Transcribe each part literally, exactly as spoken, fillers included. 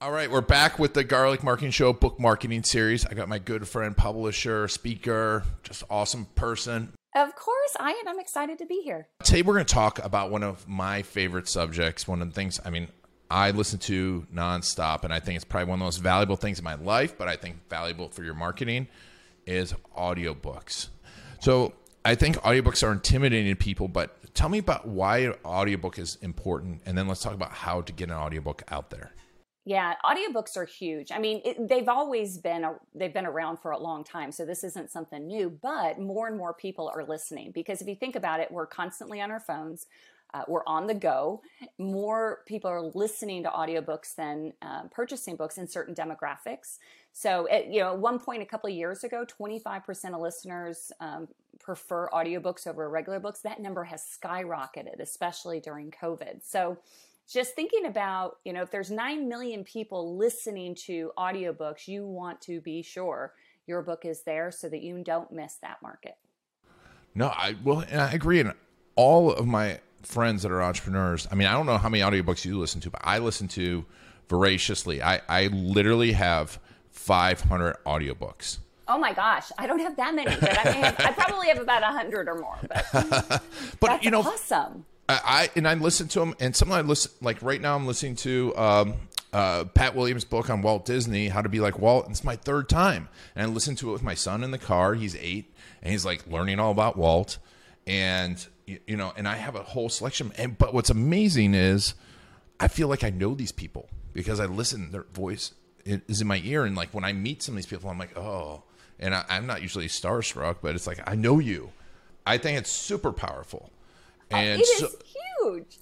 All right, we're back with the Garlic Marketing Show book marketing series. I got my good friend, publisher, speaker, just awesome person. Of course, Ian, I'm excited to be here. Today, we're going to talk about one of my favorite subjects, one of the things, I mean, I listen to nonstop, and I think it's probably one of the most valuable things in my life, but I think valuable for your marketing is audiobooks. So I think audiobooks are intimidating to people, but tell me about why an audiobook is important, and then let's talk about how to get an audiobook out there. Yeah, audiobooks are huge. I mean, it, they've always been, a, they've been around for a long time, so this isn't something new, but more and more people are listening because if you think about it, we're constantly on our phones, uh, we're on the go. More people are listening to audiobooks than uh, purchasing books in certain demographics. So, at, you know, at one point a couple of years ago, twenty-five percent of listeners um, prefer audiobooks over regular books. That number has skyrocketed, especially during COVID. So, just thinking about, you know, if there's nine million people listening to audiobooks, you want to be sure your book is there so that you don't miss that market. No, I well, and I agree. And all of my friends that are entrepreneurs, I mean, I don't know how many audiobooks you listen to, but I listen to voraciously. I, I literally have five hundred audiobooks. Oh my gosh, I don't have that many, but I, may have, I probably have about one hundred or more. But, but that's you know, awesome. I and I listen to them, and sometimes I listen. Like right now, I'm listening to um, uh, Pat Williams' book on Walt Disney, How to Be Like Walt. And it's my third time, and I listened to it with my son in the car. He's eight, and he's like learning all about Walt, and you, you know. And I have a whole selection. And but what's amazing is, I feel like I know these people because I listen. Their voice is in my ear, and like when I meet some of these people, I'm like, oh. And I, I'm not usually starstruck, but it's like I know you. I think it's super powerful. And it is so huge.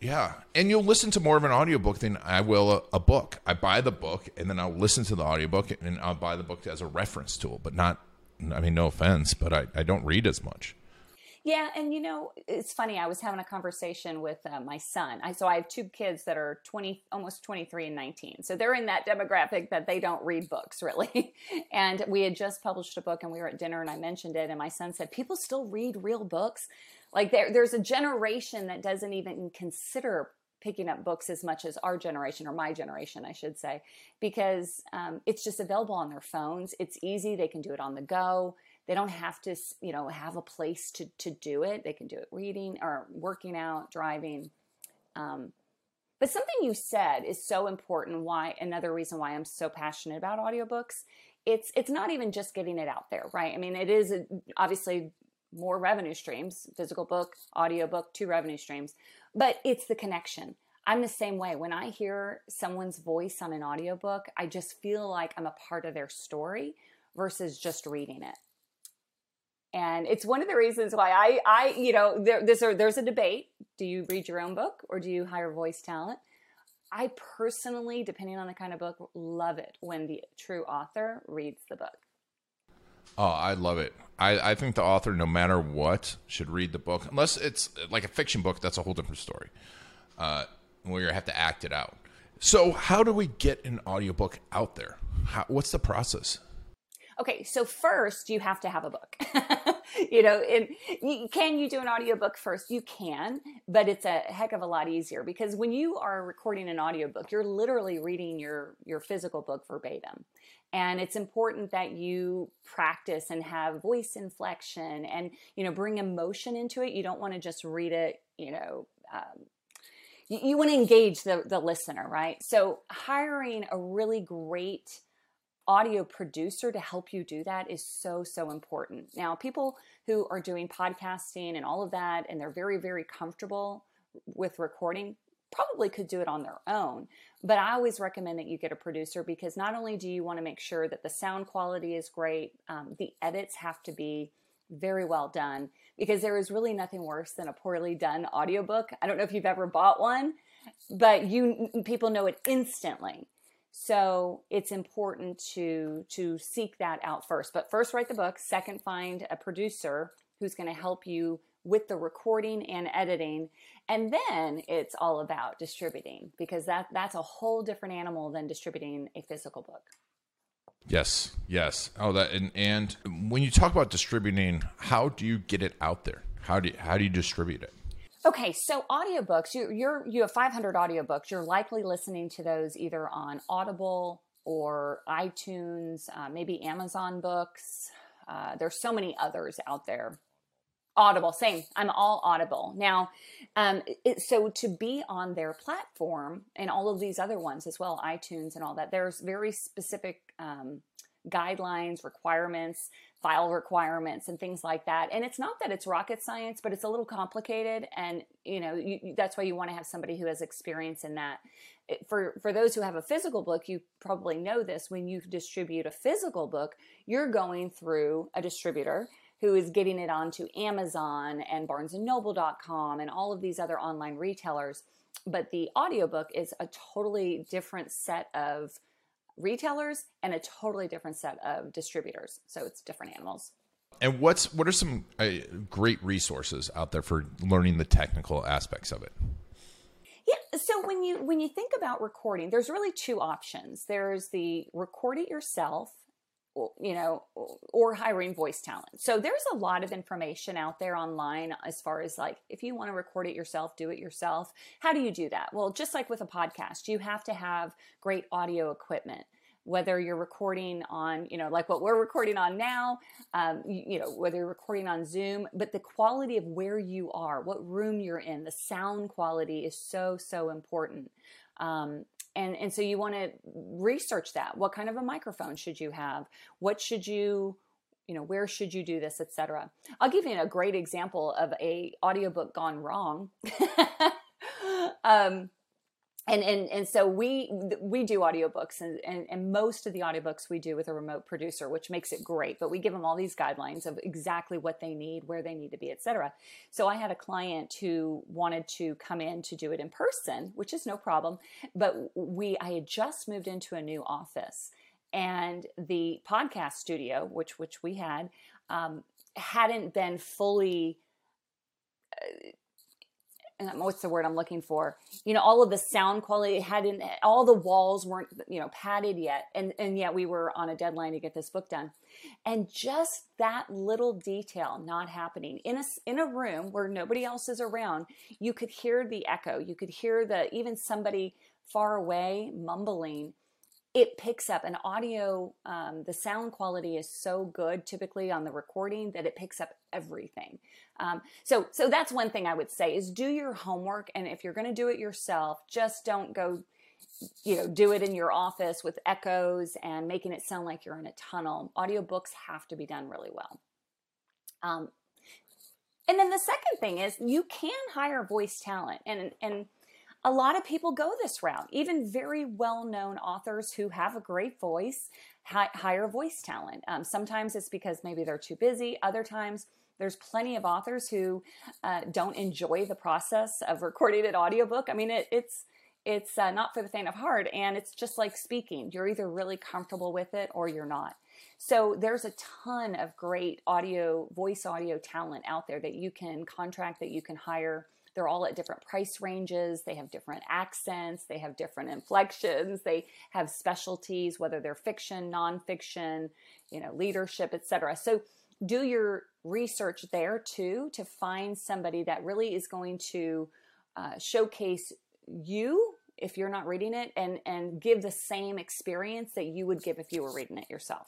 Yeah. And you'll listen to more of an audiobook than I will a, a book. I buy the book and then I'll listen to the audiobook and I'll buy the book as a reference tool, but not, I mean, no offense, but I, I don't read as much. Yeah. And you know, it's funny. I was having a conversation with uh, my son. I, so I have two kids that are twenty, almost twenty-three and nineteen. So they're in that demographic that they don't read books really. And we had just published a book and we were at dinner and I mentioned it. And my son said, people still read real books. Like there, there's a generation that doesn't even consider picking up books as much as our generation or my generation, I should say, because um, it's just available on their phones. It's easy. They can do it on the go. They don't have to, you know, have a place to, to do it. They can do it reading or working out, driving. Um, but something you said is so important. Why? Another reason why I'm so passionate about audiobooks. It's, it's not even just getting it out there, right? I mean, it is a, obviously more revenue streams, physical book, audiobook, two revenue streams, but it's the connection. I'm the same way. When I hear someone's voice on an audiobook, I just feel like I'm a part of their story versus just reading it. And it's one of the reasons why I, I you know, there, this are, there's a debate. Do you read your own book or do you hire voice talent? I personally, depending on the kind of book, love it when the true author reads the book. Oh, I love it. I, I think the author, no matter what, should read the book. Unless it's like a fiction book, that's a whole different story uh, where you have to act it out. So how do we get an audiobook out there? How, what's the process? Okay, so first you have to have a book. You know, and you, can you do an audiobook first? You can, but it's a heck of a lot easier because when you are recording an audiobook, you're literally reading your, your physical book verbatim. And it's important that you practice and have voice inflection and, you know, bring emotion into it. You don't want to just read it, you know, um, you, you want to engage the, the listener, right? So hiring a really great audio producer to help you do that is so, so important. Now, people who are doing podcasting and all of that, and they're very, very comfortable with recording, probably could do it on their own. But I always recommend that you get a producer because not only do you want to make sure that the sound quality is great, um, the edits have to be very well done because there is really nothing worse than a poorly done audiobook. I don't know if you've ever bought one, but you people know it instantly. So it's important to, to seek that out first. But first, write the book. Second, find a producer who's going to help you with the recording and editing. And then it's all about distributing, because that, that's a whole different animal than distributing a physical book. Yes. Yes. Oh, that. And, and when you talk about distributing, how do you get it out there? How do you, how do you distribute it? Okay. So audiobooks, you, you're, you have five hundred audiobooks. You're likely listening to those either on Audible or iTunes, uh, maybe Amazon Books. Uh, there's so many others out there. Audible, same. I'm all Audible. Now, um, it, so to be on their platform and all of these other ones as well, iTunes and all that, there's very specific um, guidelines, requirements, file requirements, and things like that. And it's not that it's rocket science, but it's a little complicated. And, you know, you, that's why you want to have somebody who has experience in that. For, for those who have a physical book, you probably know this. When you distribute a physical book, you're going through a distributor who is getting it onto Amazon and barnes and noble dot com and all of these other online retailers. But the audiobook is a totally different set of retailers and a totally different set of distributors. So it's different animals. And what's what are some uh, great resources out there for learning the technical aspects of it? Yeah, so when you when you think about recording, there's really two options. There's the record it yourself, you know, or hiring voice talent. So there's a lot of information out there online as far as like, if you want to record it yourself, do it yourself. How do you do that? Well, just like with a podcast, you have to have great audio equipment, whether you're recording on, you know, like what we're recording on now, um, you, you know, whether you're recording on Zoom, but the quality of where you are, what room you're in, the sound quality is so, so important. Um, And and so you want to research that. What kind of a microphone should you have? What should you, you know, where should you do this, et cetera. I'll give you a great example of a audiobook gone wrong. um, and, and, and so we, we do audiobooks, and, and, and most of the audiobooks we do with a remote producer, which makes it great, but we give them all these guidelines of exactly what they need, where they need to be, et cetera. So I had a client who wanted to come in to do it in person, which is no problem, but we, I had just moved into a new office, and the podcast studio, which, which we had, um, hadn't been fully, uh, what's the word I'm looking for? You know, all of the sound quality hadn't, all the walls weren't, you know, padded yet. And, and yet we were on a deadline to get this book done. And just that little detail not happening in a, in a room where nobody else is around, you could hear the echo. You could hear the, even somebody far away mumbling. It picks up an audio. Um, the sound quality is so good typically on the recording that it picks up everything. Um, so, so that's one thing I would say is do your homework. And if you're going to do it yourself, just don't go, you know, do it in your office with echoes and making it sound like you're in a tunnel. Audiobooks have to be done really well. Um, and then the second thing is you can hire voice talent, and, and, a lot of people go this route. Even very well-known authors who have a great voice hi- hire voice talent. Um, sometimes it's because maybe they're too busy. Other times, there's plenty of authors who uh, don't enjoy the process of recording an audiobook. I mean, it, it's it's uh, not for the faint of heart, and it's just like speaking. You're either really comfortable with it or you're not. So there's a ton of great audio, voice audio talent out there that you can contract, that you can hire. They're all at different price ranges. They have different accents. They have different inflections. They have specialties, whether they're fiction, nonfiction, you know, leadership, et cetera. So do your research there too, to find somebody that really is going to uh, showcase you if you're not reading it, and, and give the same experience that you would give if you were reading it yourself.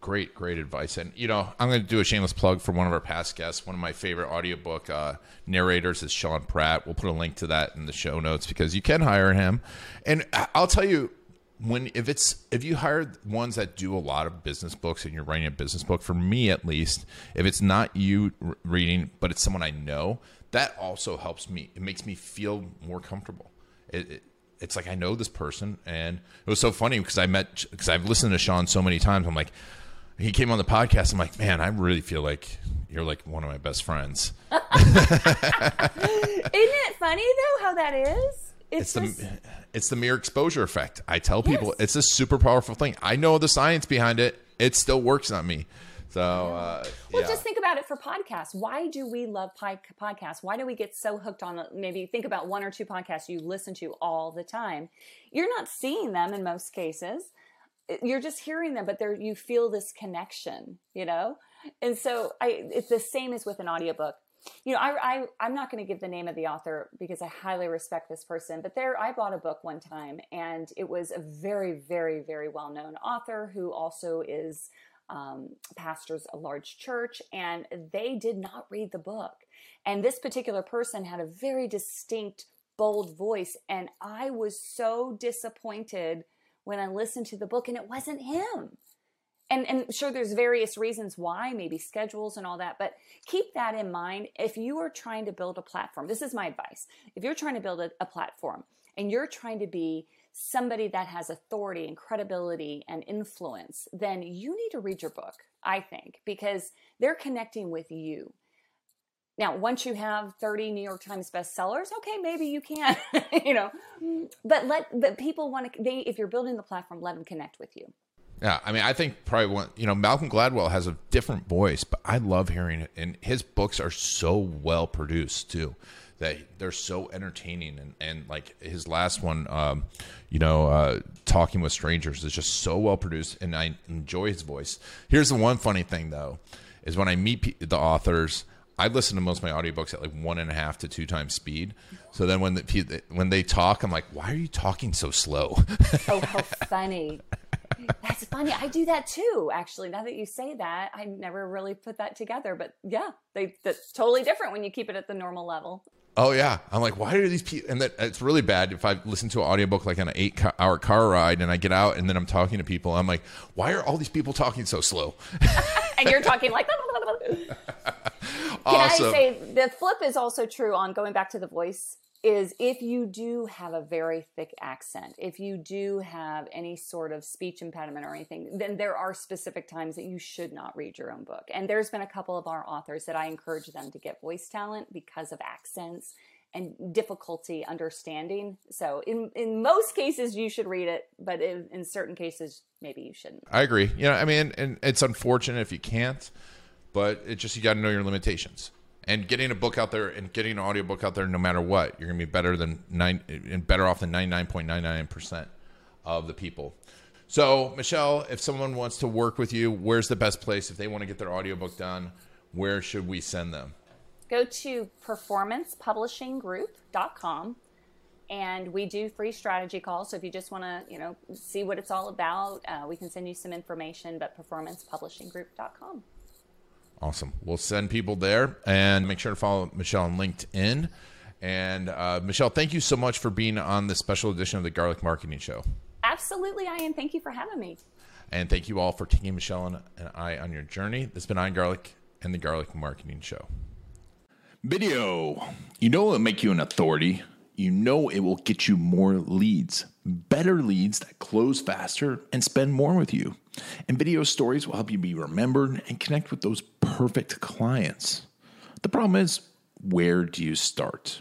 Great, great advice. And, you know, I'm going to do a shameless plug for one of our past guests. One of my favorite audiobook uh, narrators is Sean Pratt. We'll put a link to that in the show notes, because you can hire him. And I'll tell you, when if it's if you hire ones that do a lot of business books and you're writing a business book, for me at least, if it's not you reading, but it's someone I know, that also helps me. It makes me feel more comfortable. It, it, it's like I know this person. And it was so funny because I met because I've listened to Sean so many times. I'm like, he came on the podcast. I'm like, man, I really feel like you're like one of my best friends. Isn't it funny though how that is? It's, it's the it's the mere exposure effect. I tell yes. people it's a super powerful thing. I know the science behind it. It still works on me. So, uh, well, yeah. just think about it for podcasts. Why do we love podcasts? Why do we get so hooked on? Maybe think about one or two podcasts you listen to all the time. You're not seeing them in most cases. You're just hearing them, but there you feel this connection, you know? And so I, it's the same as with an audiobook. You know, I, I, I'm not going to give the name of the author because I highly respect this person, but there, I bought a book one time and it was a very, very, very well-known author who also is, um, pastors a large church, and they did not read the book. And this particular person had a very distinct, bold voice. And I was so disappointed when I listened to the book, and it wasn't him. And, and sure, there's various reasons why, maybe schedules and all that, but keep that in mind. If you are trying to build a platform, this is my advice. If you're trying to build a, a platform and you're trying to be somebody that has authority and credibility and influence, then you need to read your book, I think, because they're connecting with you. Now, once you have thirty New York Times bestsellers, okay, maybe you can, you know, but let but people want to, they, if you're building the platform, let them connect with you. Yeah. I mean, I think probably one, you know, Malcolm Gladwell has a different voice, but I love hearing it. And his books are so well produced too, that they're so entertaining. And, and like his last one, um, you know, uh, Talking with Strangers is just so well produced, and I enjoy his voice. Here's the one funny thing though, is when I meet the authors, I listen to most of my audiobooks at like one and a half to two times speed. So then when the, when they talk, I'm like, why are you talking so slow? Oh, how funny. That's funny. I do that too, actually. Now that you say that, I never really put that together. But yeah, they, that's totally different when you keep it at the normal level. Oh, yeah. I'm like, why do these people? And that, it's really bad if I listen to an audiobook like on an eight hour car ride and I get out and then I'm talking to people. I'm like, why are all these people talking so slow? And you're talking like, awesome. Can I say the flip is also true on going back to the voice is if you do have a very thick accent, if you do have any sort of speech impediment or anything, then there are specific times that you should not read your own book. And there's been a couple of our authors that I encourage them to get voice talent because of accents and difficulty understanding. So in, in most cases you should read it, but in, in certain cases, maybe you shouldn't. I agree. You know, I mean, and, and it's unfortunate if you can't, but it just, you got to know your limitations. And getting a book out there and getting an audiobook out there, no matter what, you're going to be better than nine and better off than ninety-nine point nine nine percent of the people. So Michelle, if someone wants to work with you, where's the best place? If they want to get their audiobook done, where should we send them? Go to performance publishing group dot com. And we do free strategy calls. So if you just want to, you know, see what it's all about, uh, we can send you some information, but performance publishing group dot com. Awesome. We'll send people there, and make sure to follow Michelle on LinkedIn. And uh, Michelle, thank you so much for being on this special edition of the Garlic Marketing Show. Absolutely, Ian. Thank you for having me. And thank you all for taking Michelle and, and I on your journey. This has been Ian Garlic and the Garlic Marketing Show. Video. You know it'll make you an authority. You know it will get you more leads, better leads that close faster and spend more with you. And video stories will help you be remembered and connect with those perfect clients. The problem is, where do you start?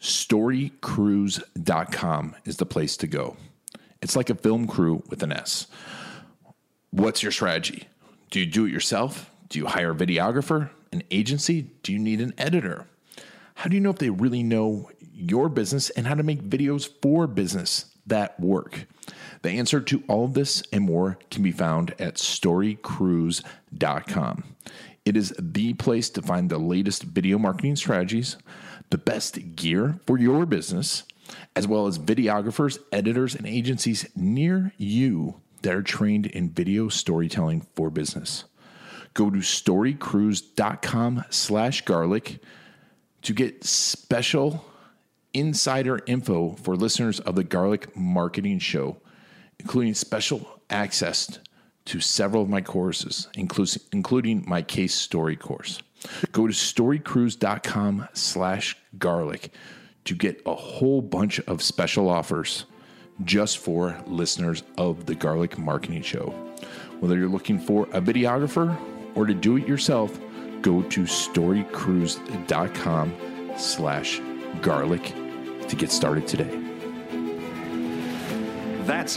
story cruise dot com is the place to go. It's like a film crew with an S. What's your strategy? Do you do it yourself? Do you hire a videographer, an agency? Do you need an editor? How do you know if they really know your business and how to make videos for business that work? The answer to all of this and more can be found at story cruise dot com. It is the place to find the latest video marketing strategies, the best gear for your business, as well as videographers, editors, and agencies near you that are trained in video storytelling for business. Go to story cruise dot com slash garlic to get special insider info for listeners of the Garlic Marketing Show, including special access to several of my courses, including my case story course. Go to story cruise dot com slash garlic to get a whole bunch of special offers just for listeners of the Garlic Marketing Show. Whether you're looking for a videographer or to do it yourself, go to story cruise dot com slash garlic to get started today. That's